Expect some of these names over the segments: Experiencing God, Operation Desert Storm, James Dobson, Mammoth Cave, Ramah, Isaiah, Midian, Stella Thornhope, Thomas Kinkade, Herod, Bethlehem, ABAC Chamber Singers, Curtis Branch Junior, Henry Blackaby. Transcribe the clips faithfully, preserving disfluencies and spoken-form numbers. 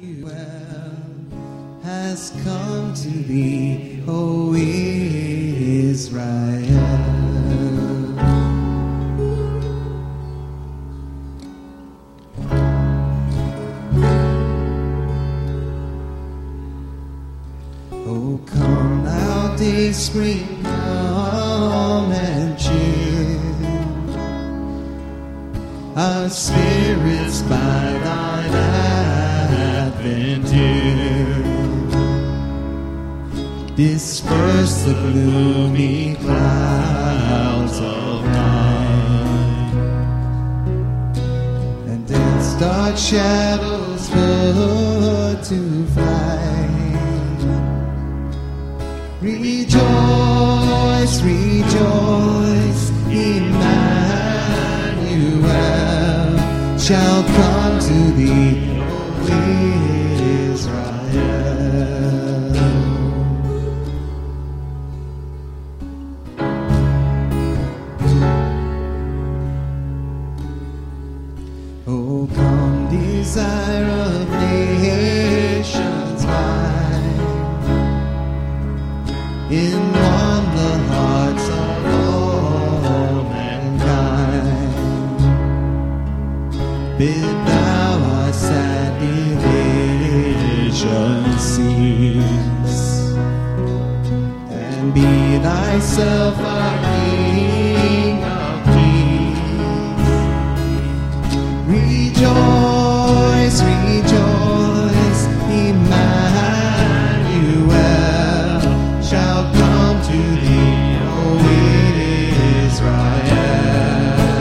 Emmanuel has come to thee, O Israel. Oh, come thou day spring, come and chill our spirits by thine advent here. Disperse the gloomy clouds of night, and dense dark shadows put to flight. Rejoice, rejoice, Emmanuel shall come to thee, O Israel. O come, desire of nations high, in one the hearts of all mankind. Bid thou our sad division cease, and be thyself our King of peace. Rejoice, rejoice, Emmanuel shall come to thee, O Israel.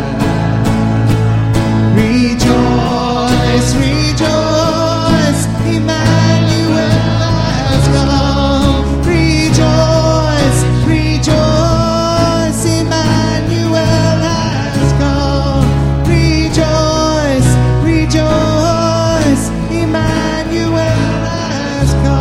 Rejoice, rejoice, Emmanuel has come. Rejoice, rejoice, Emmanuel has come. Rejoice, rejoice, Emmanuel has come.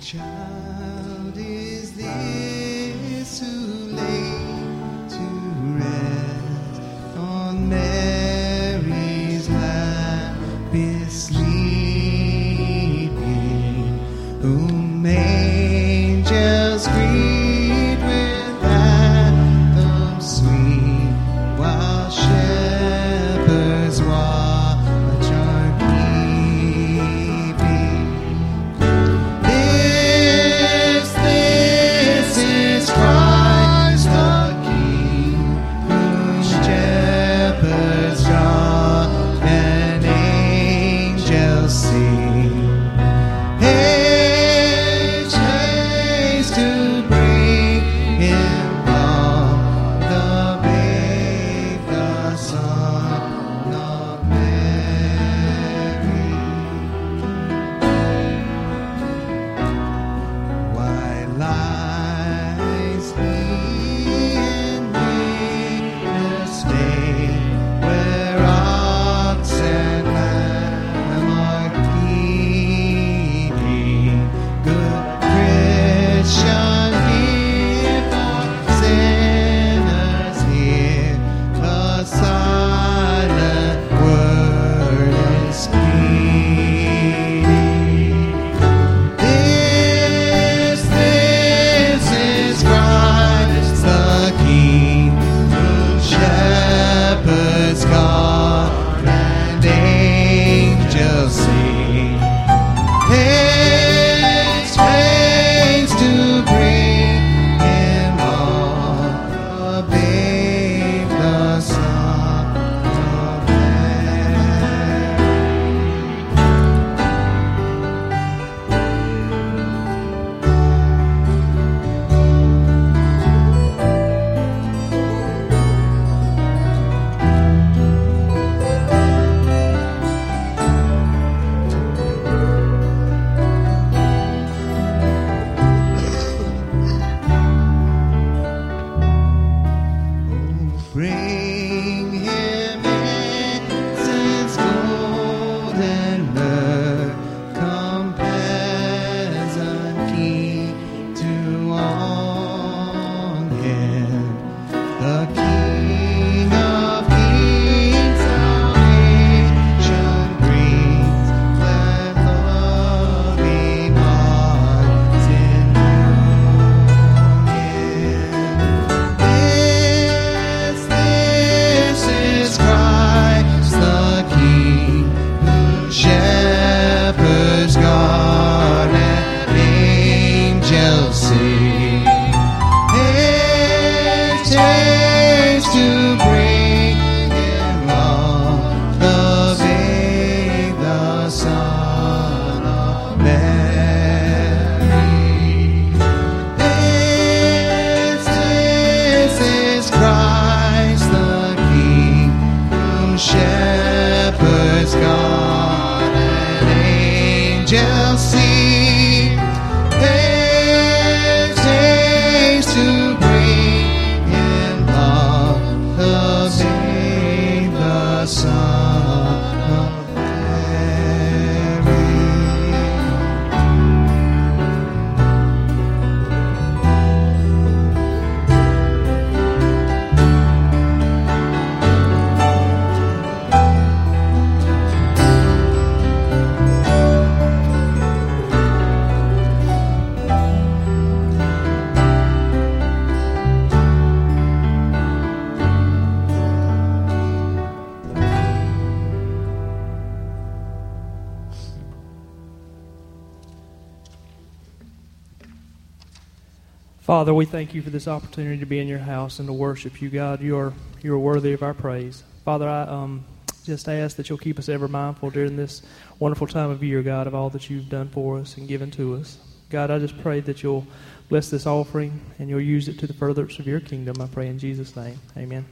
Child is this who lay to rest on Mary's lap is sleeping, whom angels greet with anthem sweet, while shepherds watch our keeping. This Father, we thank you for this opportunity to be in your house and to worship you, God. You are, you are worthy of our praise. Father, I um, just ask that you'll keep us ever mindful during this wonderful time of year, God, of all that you've done for us and given to us. God, I just pray that you'll bless this offering and you'll use it to the furtherance of your kingdom. I pray in Jesus' name. Amen.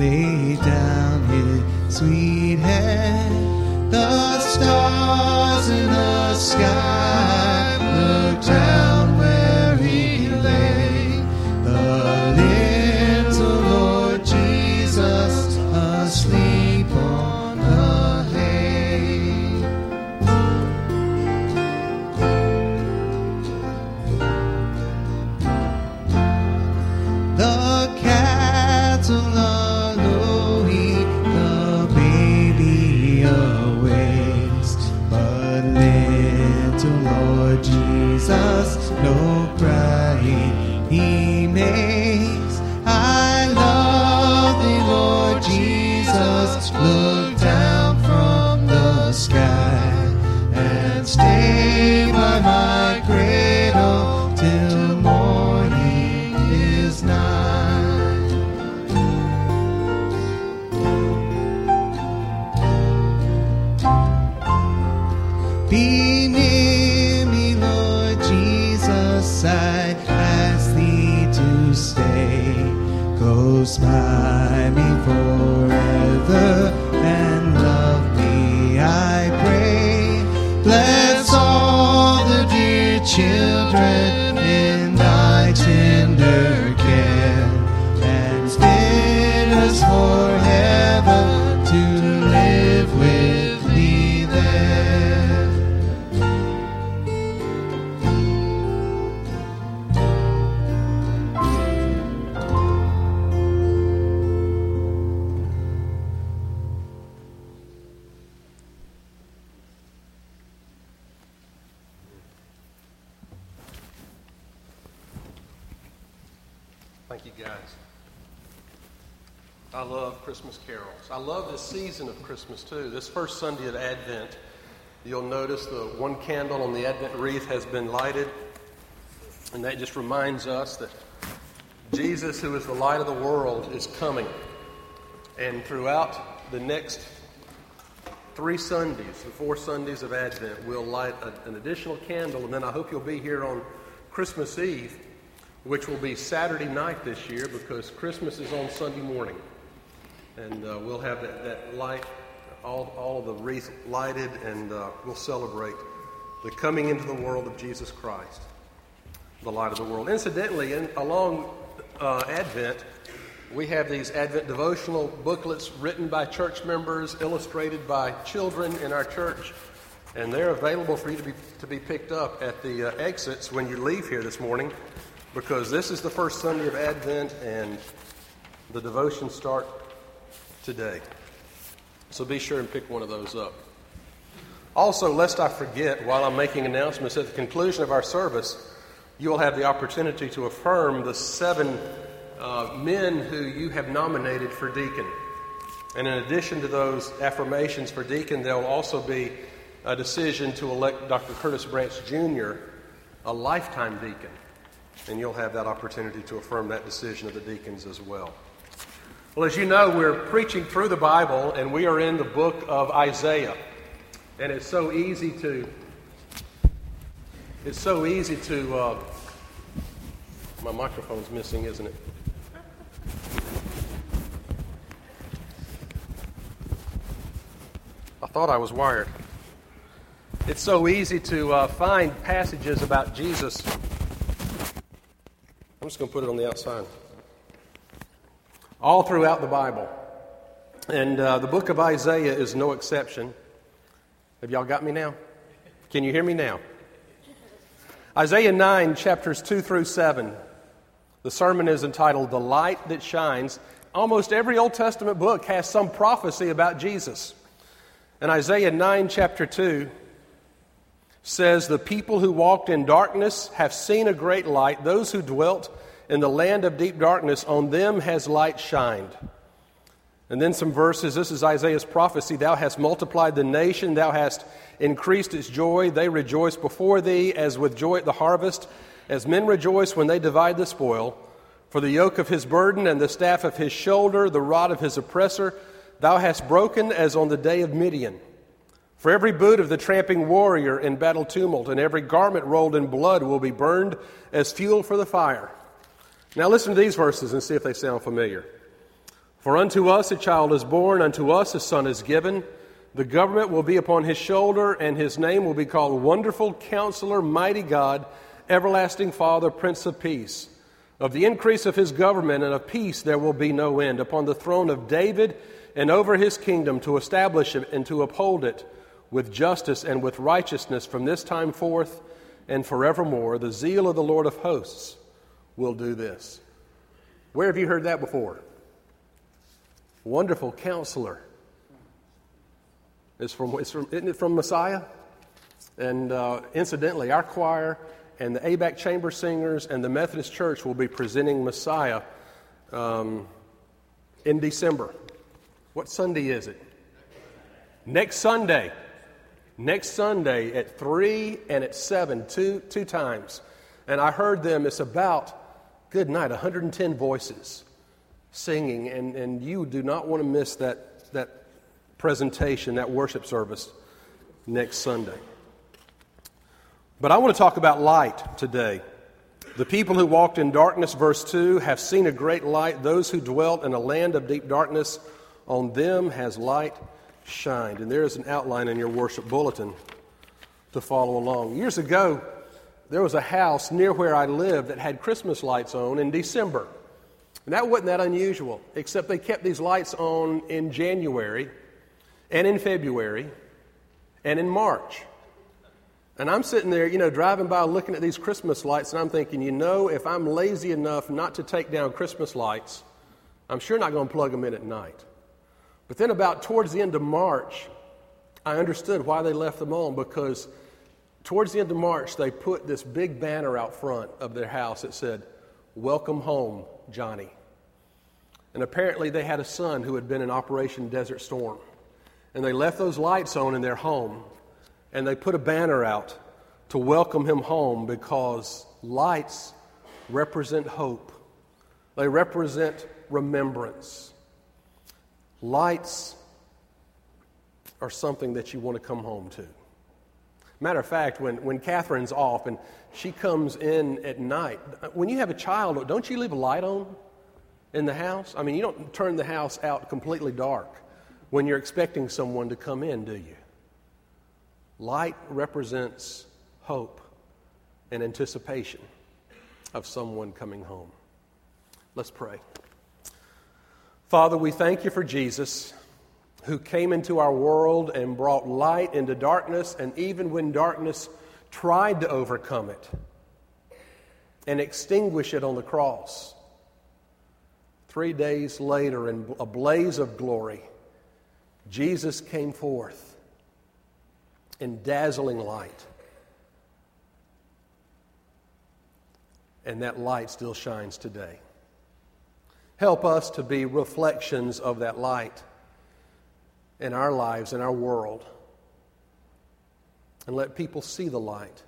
Lay down his sweet head. The stars in the sky look down where he lay. The little Lord Jesus asleep on the hay. The cattle Jesus, no crying he makes. I love thee, Lord Jesus. Look down from the sky and stay by my cradle till morning is nigh. Be I ask thee to stay close by me forever, and love me, I pray. Bless all the dear children in thy tender care, and fit us forever to live with thee there. I love Christmas carols. I love this season of Christmas, too. This first Sunday of Advent, you'll notice the one candle on the Advent wreath has been lighted. And that just reminds us that Jesus, who is the light of the world, is coming. And throughout the next three Sundays, the four Sundays of Advent, we'll light a, an additional candle. And then I hope you'll be here on Christmas Eve, which will be Saturday night this year because Christmas is on Sunday morning. And uh, we'll have that, that light, all, all of the wreath lighted, and uh, we'll celebrate the coming into the world of Jesus Christ, the light of the world. Incidentally, in, along uh, Advent, we have these Advent devotional booklets written by church members, illustrated by children in our church, and they're available for you to be, to be picked up at the uh, exits when you leave here this morning, because this is the first Sunday of Advent, and the devotions start today. So be sure and pick one of those up. Also, lest I forget, while I'm making announcements, at the conclusion of our service, you will have the opportunity to affirm the seven uh, men who you have nominated for deacon. And in addition to those affirmations for deacon, there will also be a decision to elect Doctor Curtis Branch Junior a lifetime deacon. And you'll have that opportunity to affirm that decision of the deacons as well. Well, as you know, we're preaching through the Bible, and we are in the book of Isaiah. And it's so easy to, it's so easy to, uh, my microphone's missing, isn't it? I thought I was wired. It's so easy to uh, find passages about Jesus. I'm just going to put it on the outside. All throughout the Bible. And uh, the book of Isaiah is no exception. Have y'all got me now? Can you hear me now? Isaiah nine, chapters two through seven. The sermon is entitled, The Light That Shines. Almost every Old Testament book has some prophecy about Jesus. And Isaiah nine, chapter two says, The people who walked in darkness have seen a great light. Those who dwelt in the land of deep darkness, on them has light shined. And then some verses. This is Isaiah's prophecy. Thou hast multiplied the nation. Thou hast increased its joy. They rejoice before thee as with joy at the harvest, as men rejoice when they divide the spoil. For the yoke of his burden and the staff of his shoulder, the rod of his oppressor, thou hast broken as on the day of Midian. For every boot of the tramping warrior in battle tumult and every garment rolled in blood will be burned as fuel for the fire. Now listen to these verses and see if they sound familiar. For unto us a child is born, unto us a son is given. The government will be upon his shoulder, and his name will be called Wonderful Counselor, Mighty God, Everlasting Father, Prince of Peace. Of the increase of his government and of peace there will be no end, upon the throne of David and over his kingdom, to establish it and to uphold it with justice and with righteousness from this time forth and forevermore. The zeal of the Lord of hosts will do this. Where have you heard that before? Wonderful Counselor. It's from, it's from, isn't it from Messiah? And uh, incidentally, our choir and the A B A C Chamber Singers and the Methodist Church will be presenting Messiah um, in December. What Sunday is it? Next Sunday. Next Sunday at three and at seven, two, two times. And I heard them, it's about, good night, one hundred ten voices singing, and, and you do not want to miss that, that presentation, that worship service next Sunday. But I want to talk about light today. The people who walked in darkness, verse two, have seen a great light. Those who dwelt in a land of deep darkness, on them has light shined. And there is an outline in your worship bulletin to follow along. Years ago, there was a house near where I lived that had Christmas lights on in December. And that wasn't that unusual, except they kept these lights on in January and in February and in March. And I'm sitting there, you know, driving by looking at these Christmas lights, and I'm thinking, you know, if I'm lazy enough not to take down Christmas lights, I'm sure not going to plug them in at night. But then about towards the end of March, I understood why they left them on, because towards the end of March, they put this big banner out front of their house that said, Welcome home, Johnny. And apparently they had a son who had been in Operation Desert Storm. And they left those lights on in their home, and they put a banner out to welcome him home, because lights represent hope. They represent remembrance. Lights are something that you want to come home to. Matter of fact, when, when Catherine's off and she comes in at night, when you have a child, don't you leave a light on in the house? I mean, you don't turn the house out completely dark when you're expecting someone to come in, do you? Light represents hope and anticipation of someone coming home. Let's pray. Father, we thank you for Jesus, who came into our world and brought light into darkness, and even when darkness tried to overcome it and extinguish it on the cross, three days later, in a blaze of glory, Jesus came forth in dazzling light. And that light still shines today. Help us to be reflections of that light in our lives, in our world. And let people see the light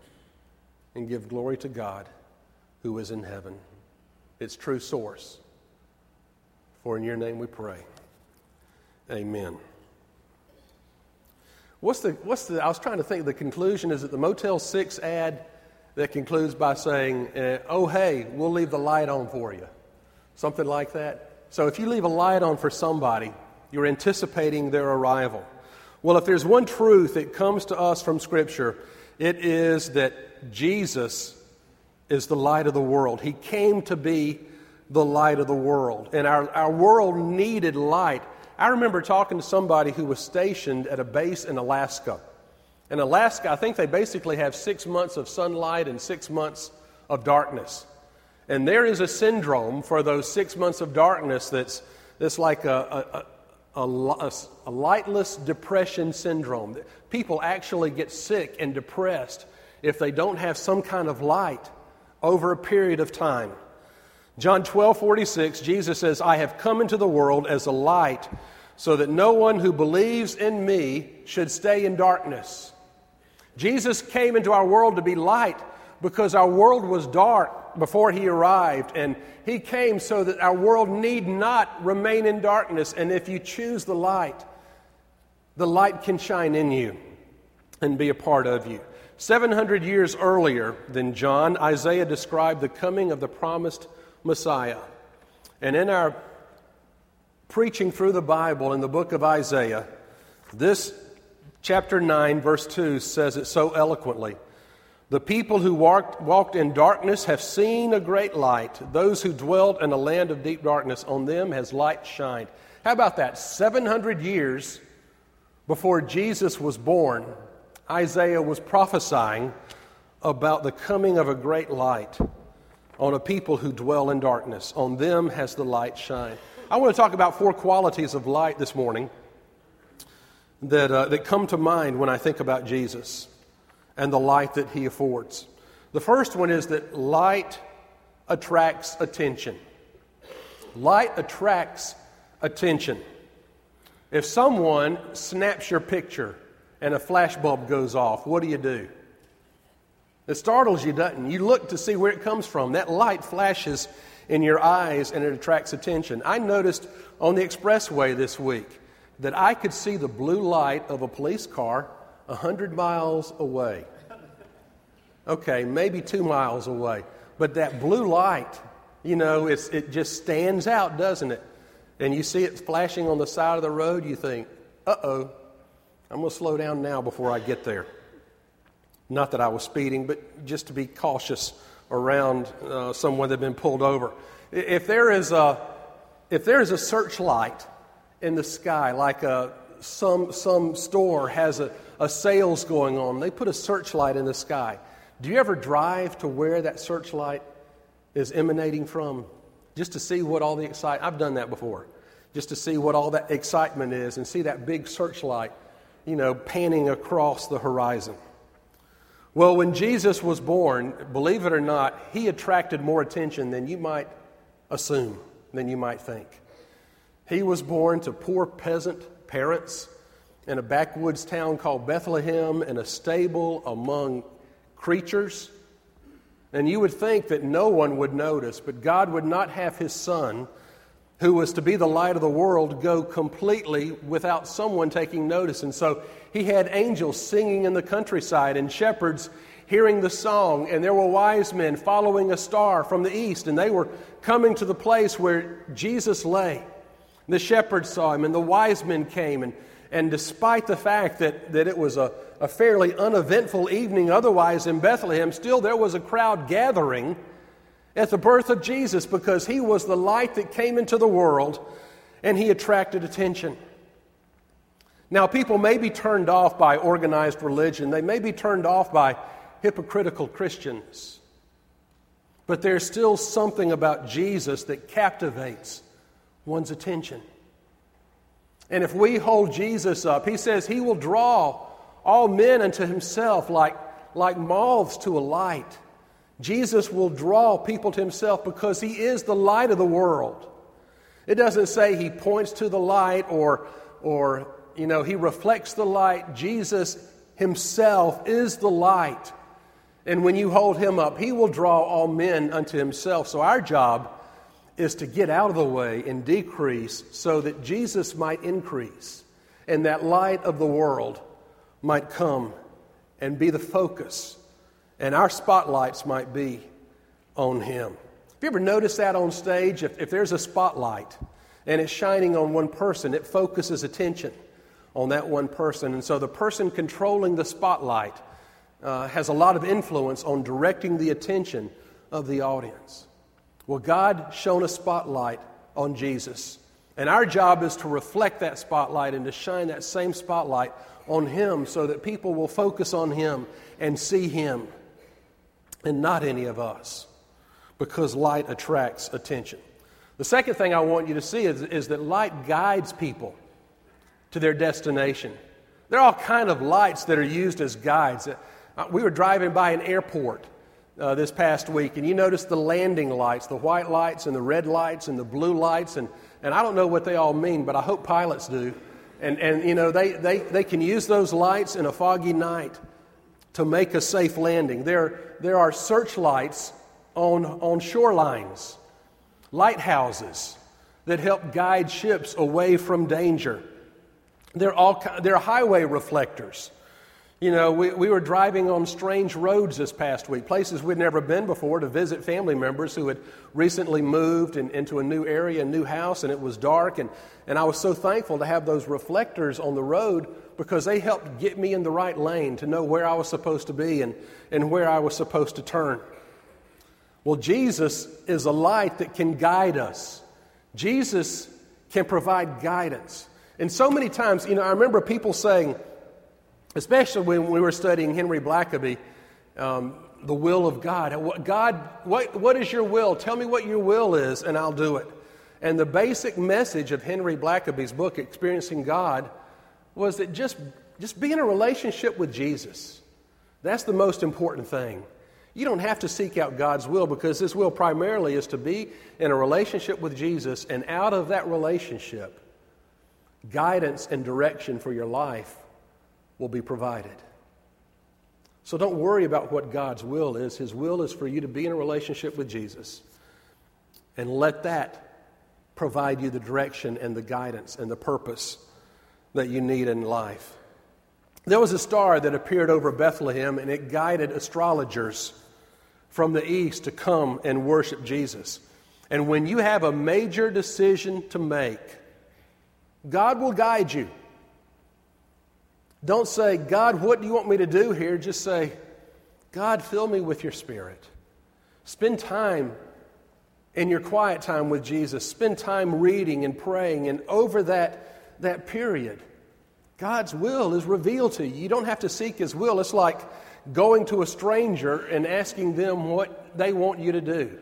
and give glory to God who is in heaven, its true source. For in your name we pray. Amen. What's the, what's the, I was trying to think, the conclusion is that the Motel six ad that concludes by saying, uh, oh, hey, we'll leave the light on for you. Something like that. So if you leave a light on for somebody, you're anticipating their arrival. Well, if there's one truth that comes to us from Scripture, it is that Jesus is the light of the world. He came to be the light of the world. And our, our world needed light. I remember talking to somebody who was stationed at a base in Alaska. In Alaska, I think they basically have six months of sunlight and six months of darkness. And there is a syndrome for those six months of darkness that's, that's like a, a, a, a lightless depression syndrome. People actually get sick and depressed if they don't have some kind of light over a period of time. John twelve forty-six, Jesus says, "I have come into the world as a light, so that no one who believes in me should stay in darkness." Jesus came into our world to be light because our world was dark before he arrived, and he came so that our world need not remain in darkness. And if you choose the light, the light can shine in you and be a part of you. seven hundred years earlier than John, Isaiah described the coming of the promised Messiah. And in our preaching through the Bible in the book of Isaiah, this chapter nine, verse two says it so eloquently. "The people who walked, walked in darkness have seen a great light. Those who dwelt in a land of deep darkness, on them has light shined." How about that? seven hundred years before Jesus was born, Isaiah was prophesying about the coming of a great light on a people who dwell in darkness. On them has the light shined. I want to talk about four qualities of light this morning that uh, that come to mind when I think about Jesus and the light that he affords. The first one is that light attracts attention. Light attracts attention. If someone snaps your picture and a flash bulb goes off, what do you do? It startles you, doesn't it? You look to see where it comes from. That light flashes in your eyes, and it attracts attention. I noticed on the expressway this week that I could see the blue light of a police car one hundred miles away. Okay, maybe two miles away. But that blue light, you know, it's, it just stands out, doesn't it? And you see it flashing on the side of the road, you think, uh-oh, I'm going to slow down now before I get there. Not that I was speeding, but just to be cautious around uh, someone that had been pulled over. If there is a if there is a searchlight in the sky, like a some some store has a, a sales going on, they put a searchlight in the sky. Do you ever drive to where that searchlight is emanating from, just to see what all the excite? I've done that before, just to see what all that excitement is, and see that big searchlight, you know, panning across the horizon. Well, when Jesus was born, believe it or not, he attracted more attention than you might assume, than you might think. He was born to poor peasant parents in a backwoods town called Bethlehem, in a stable among creatures. And you would think that no one would notice, but God would not have his son, who was to be the light of the world, go completely without someone taking notice. And so he had angels singing in the countryside and shepherds hearing the song. And there were wise men following a star from the east, and they were coming to the place where Jesus lay. And the shepherds saw him, and the wise men came. And, and despite the fact that, that it was a, a fairly uneventful evening otherwise in Bethlehem, still there was a crowd gathering at the birth of Jesus, because he was the light that came into the world, and he attracted attention. Now, people may be turned off by organized religion. They may be turned off by hypocritical Christians. But there's still something about Jesus that captivates one's attention. And if we hold Jesus up, he says he will draw all men unto himself like, like moths to a light. Jesus will draw people to himself because he is the light of the world. It doesn't say he points to the light or, or you know, he reflects the light. Jesus himself is the light. And when you hold him up, he will draw all men unto himself. So our job is to get out of the way and decrease so that Jesus might increase, and that light of the world might come and be the focus. And our spotlights might be on him. Have you ever noticed that on stage? If, if there's a spotlight and it's shining on one person, it focuses attention on that one person. And so the person controlling the spotlight uh, has a lot of influence on directing the attention of the audience. Well, God shone a spotlight on Jesus, And our job is to reflect that spotlight and to shine that same spotlight on Him so that people will focus on Him and see Him and not any of us, because light attracts attention. The second thing I want you to see is, is that light guides people to their destination. There are all kinds of lights that are used as guides. We were driving by an airport uh, this past week, and you notice the landing lights, the white lights and the red lights and the blue lights, and, and I don't know what they all mean, but I hope pilots do. And, and you know, they, they, they can use those lights in a foggy night to make a safe landing. There, there are searchlights on, on shorelines, lighthouses that help guide ships away from danger. They're all they're highway reflectors. You know, we, we were driving on strange roads this past week, places we'd never been before, to visit family members who had recently moved in, into a new area, a new house, and it was dark. And, and I was so thankful to have those reflectors on the road because they helped get me in the right lane to know where I was supposed to be and, and where I was supposed to turn. Well, Jesus is a light that can guide us. Jesus can provide guidance. And so many times, you know, I remember people saying, especially when we were studying Henry Blackaby, um, the will of God. God, what, what is your will? Tell me what your will is, and I'll do it. And the basic message of Henry Blackaby's book, Experiencing God, was that just, just be in a relationship with Jesus. That's the most important thing. You don't have to seek out God's will because His will primarily is to be in a relationship with Jesus, and out of that relationship, guidance and direction for your life will be provided. So don't worry about what God's will is. His will is for you to be in a relationship with Jesus and let that provide you the direction and the guidance and the purpose that you need in life. There was a star that appeared over Bethlehem, and it guided astrologers from the east to come and worship Jesus. And when you have a major decision to make, God will guide you. Don't say, God, what do you want me to do here? Just say, God, fill me with your Spirit. Spend time in your quiet time with Jesus. Spend time reading and praying. And over that, that period, God's will is revealed to you. You don't have to seek His will. It's like going to a stranger and asking them what they want you to do.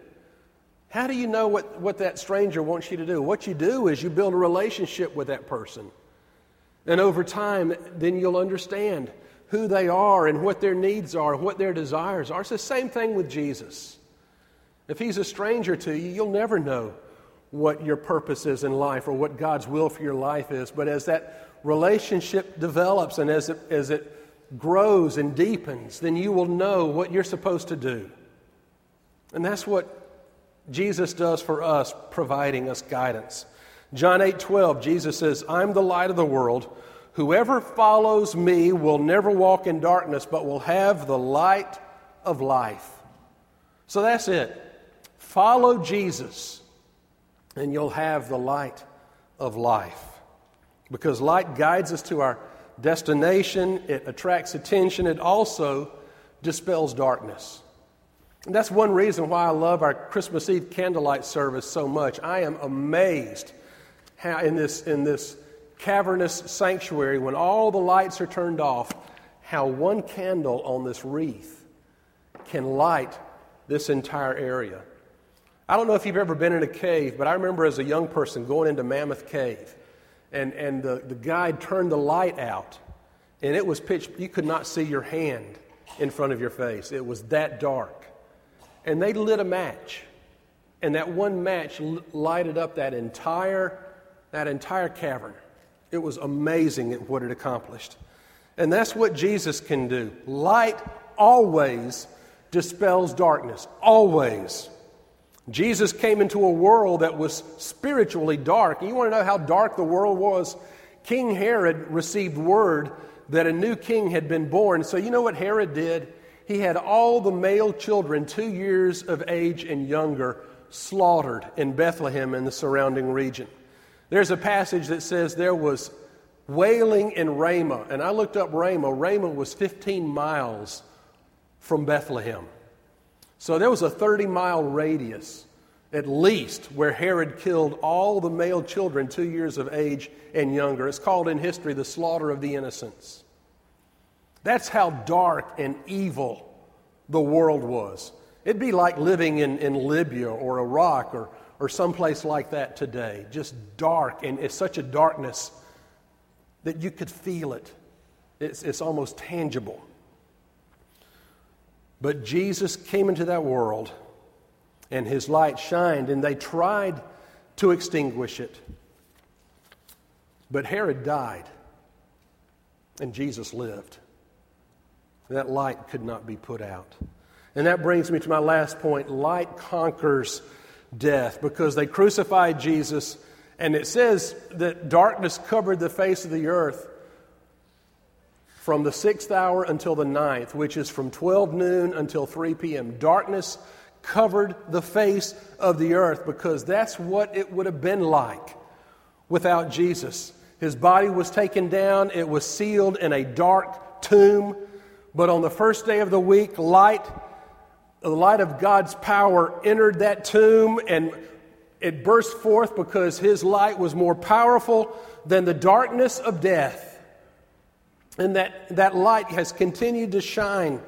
How do you know what, what that stranger wants you to do? What you do is you build a relationship with that person. And over time, then you'll understand who they are and what their needs are, what their desires are. It's the same thing with Jesus. If He's a stranger to you, you'll never know what your purpose is in life or what God's will for your life is. But as that relationship develops and as it, as it grows and deepens, then you will know what you're supposed to do. And that's what Jesus does for us, providing us guidance. John eight twelve, Jesus says, I'm the light of the world. Whoever follows me will never walk in darkness, but will have the light of life. So that's it. Follow Jesus, and you'll have the light of life. Because light guides us to our destination, it attracts attention, it also dispels darkness. And that's one reason why I love our Christmas Eve candlelight service so much. I am amazed how in this in this cavernous sanctuary, when all the lights are turned off, how one candle on this wreath can light this entire area. I don't know if you've ever been in a cave, but I remember as a young person going into Mammoth Cave, and, and the, the guide turned the light out, and it was pitch. You could not see your hand in front of your face. It was that dark. And they lit a match, and that one match lighted up that entire that entire cavern. It was amazing at what it accomplished. And that's what Jesus can do. Light always dispels darkness, always. Jesus came into a world that was spiritually dark. You want to know how dark the world was? King Herod received word that a new king had been born. So you know what Herod did? He had all the male children two years of age and younger slaughtered in Bethlehem and the surrounding region. There's a passage that says there was wailing in Ramah, and I looked up Ramah. Ramah was fifteen miles from Bethlehem. So there was a thirty-mile radius at least, where Herod killed all the male children two years of age and younger. It's called in history the slaughter of the innocents. That's how dark and evil the world was. It'd be like living in, in Libya or Iraq or, or someplace like that today. Just dark, and it's such a darkness that you could feel it. It's, it's almost tangible. But Jesus came into that world, and his light shined, and they tried to extinguish it. But Herod died, and Jesus lived. That light could not be put out. And that brings me to my last point. Light conquers death, because they crucified Jesus, and it says that darkness covered the face of the earth from the sixth hour until the ninth, which is from twelve noon until three p.m. Darkness covered the face of the earth, because that's what it would have been like without Jesus. His body was taken down. It was sealed in a dark tomb. But on the first day of the week, light, the light of God's power entered that tomb, and it burst forth because his light was more powerful than the darkness of death. And that, that light has continued to shine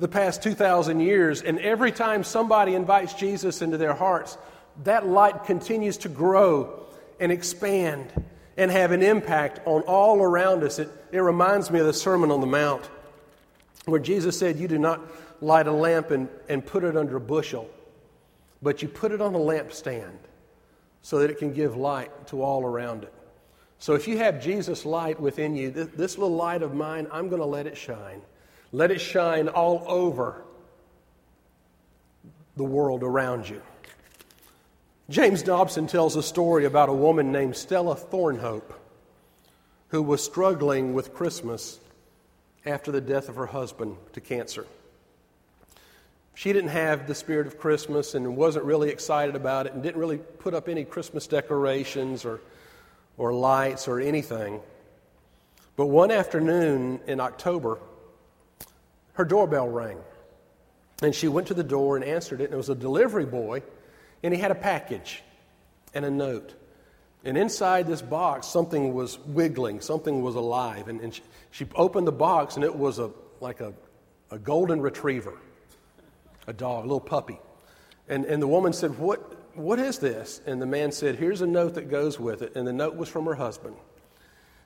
the past two thousand years, and every time somebody invites Jesus into their hearts, that light continues to grow and expand and have an impact on all around us. It, it reminds me of the Sermon on the Mount, where Jesus said, you do not light a lamp and, and put it under a bushel, but you put it on a lampstand so that it can give light to all around it. So if you have Jesus' light within you, th- this little light of mine, I'm going to let it shine. Let it shine all over the world around you. James Dobson tells a story about a woman named Stella Thornhope who was struggling with Christmas after the death of her husband to cancer. She didn't have the spirit of Christmas and wasn't really excited about it and didn't really put up any Christmas decorations or, or lights or anything. But one afternoon in October, her doorbell rang, and she went to the door and answered it, and it was a delivery boy, and he had a package and a note. And inside this box, something was wiggling, something was alive, and, and she, she opened the box, and it was a like a, a golden retriever, a dog, a little puppy. And, and the woman said, what, what is this? And the man said, here's a note that goes with it, and the note was from her husband.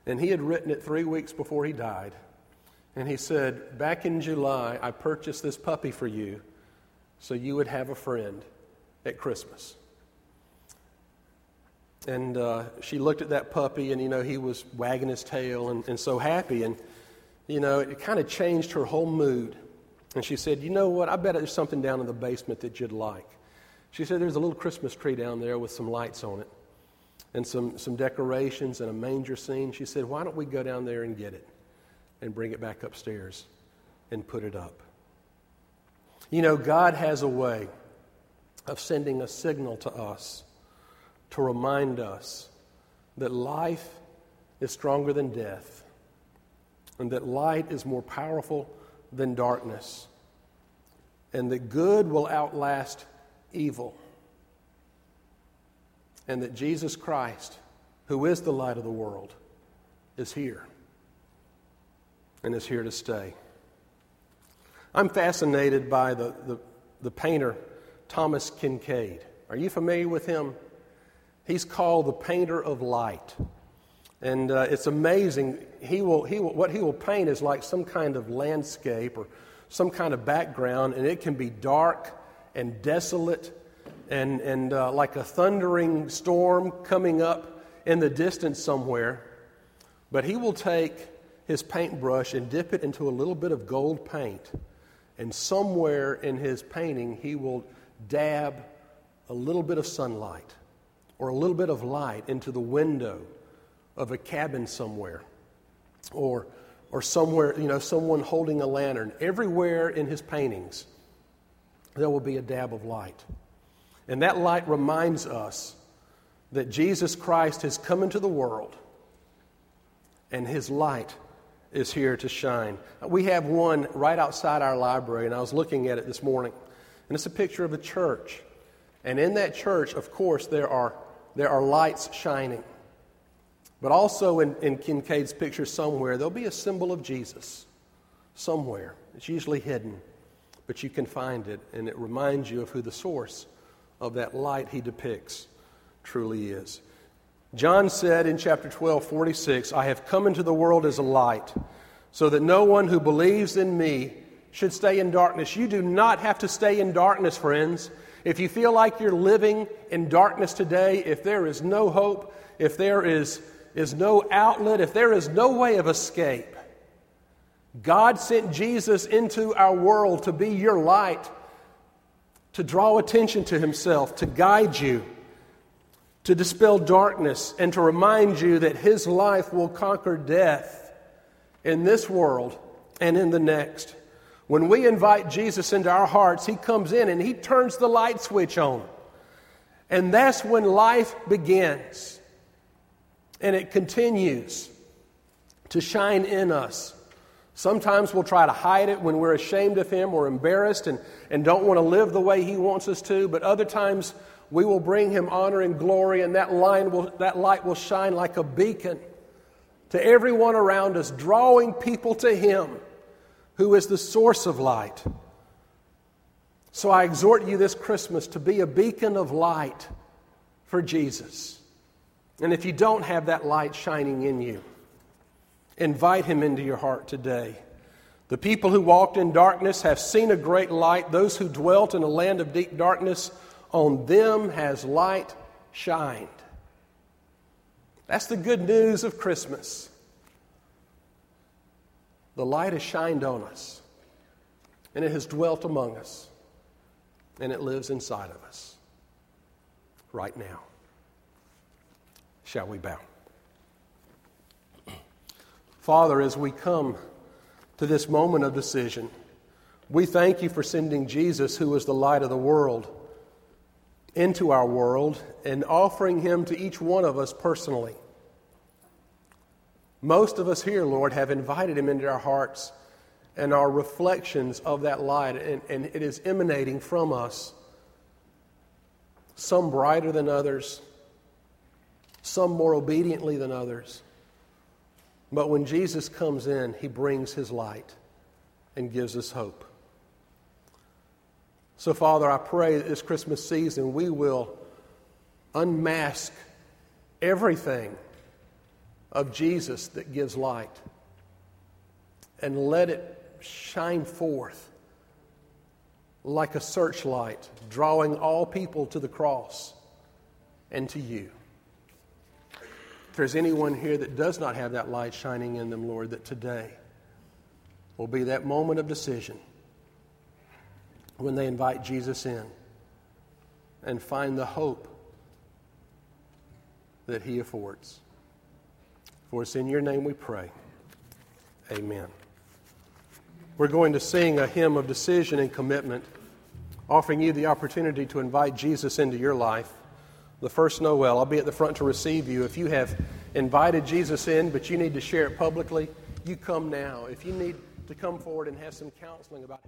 And he had written it three weeks before he died. And he said, back in July, I purchased this puppy for you so you would have a friend at Christmas. And uh, she looked at that puppy, and, you know, he was wagging his tail and, and so happy. And, you know, it kind of changed her whole mood. And she said, you know what, I bet there's something down in the basement that you'd like. She said, there's a little Christmas tree down there with some lights on it and some, some decorations and a manger scene. She said, why don't we go down there and get it and bring it back upstairs and put it up? You know, God has a way of sending a signal to us to remind us that life is stronger than death and that light is more powerful than darkness and that good will outlast evil and that Jesus Christ, who is the light of the world, is here. And is here to stay. I'm fascinated by the, the, the painter Thomas Kinkade. Are you familiar with him? He's called the painter of light, and uh, it's amazing. He will he will, what he will paint is like some kind of landscape or some kind of background, and it can be dark and desolate, and and uh, like a thundering storm coming up in the distance somewhere. But he will take his paintbrush and dip it into a little bit of gold paint. And somewhere in his painting, he will dab a little bit of sunlight or a little bit of light into the window of a cabin somewhere or or somewhere, you know, someone holding a lantern. Everywhere in his paintings, there will be a dab of light. And that light reminds us that Jesus Christ has come into the world and his light is here to shine. We have one right outside our library, and I was looking at it this morning. And it's a picture of a church. And in that church, of course, there are there are lights shining. But also in, in Kinkade's picture somewhere, there'll be a symbol of Jesus somewhere. It's usually hidden, but you can find it, and it reminds you of who the source of that light he depicts truly is. John said in chapter twelve, forty-six, "I have come into the world as a light, so that no one who believes in me should stay in darkness." You do not have to stay in darkness, friends. If you feel like you're living in darkness today, if there is no hope, if there is, is no outlet, if there is no way of escape, God sent Jesus into our world to be your light, to draw attention to himself, to guide you, to dispel darkness, and to remind you that his life will conquer death in this world and in the next. When we invite Jesus into our hearts, he comes in and he turns the light switch on. And that's when life begins. And it continues to shine in us. Sometimes we'll try to hide it when we're ashamed of him or embarrassed and, and don't want to live the way he wants us to. But other times we will bring him honor and glory, and that, line will, that light will shine like a beacon to everyone around us, drawing people to him, who is the source of light. So I exhort you this Christmas to be a beacon of light for Jesus. And if you don't have that light shining in you, invite him into your heart today. The people who walked in darkness have seen a great light. Those who dwelt in a land of deep darkness, on them has light shined. That's the good news of Christmas. The light has shined on us, and it has dwelt among us, and it lives inside of us right now. Shall we bow? Father, as we come to this moment of decision, we thank you for sending Jesus, who is the light of the world, into our world and offering him to each one of us personally. Most of us here, Lord, have invited him into our hearts and our reflections of that light, and, and it is emanating from us, some brighter than others, some more obediently than others. But when Jesus comes in, he brings his light and gives us hope. So, Father, I pray that this Christmas season we will unmask everything of Jesus that gives light, and let it shine forth like a searchlight, drawing all people to the cross and to you. If there's anyone here that does not have that light shining in them, Lord, that today will be that moment of decision when they invite Jesus in and find the hope that he affords. For it's in your name we pray. Amen. We're going to sing a hymn of decision and commitment, offering you the opportunity to invite Jesus into your life. The first Noel, I'll be at the front to receive you. If you have invited Jesus in, but you need to share it publicly, you come now. If you need to come forward and have some counseling about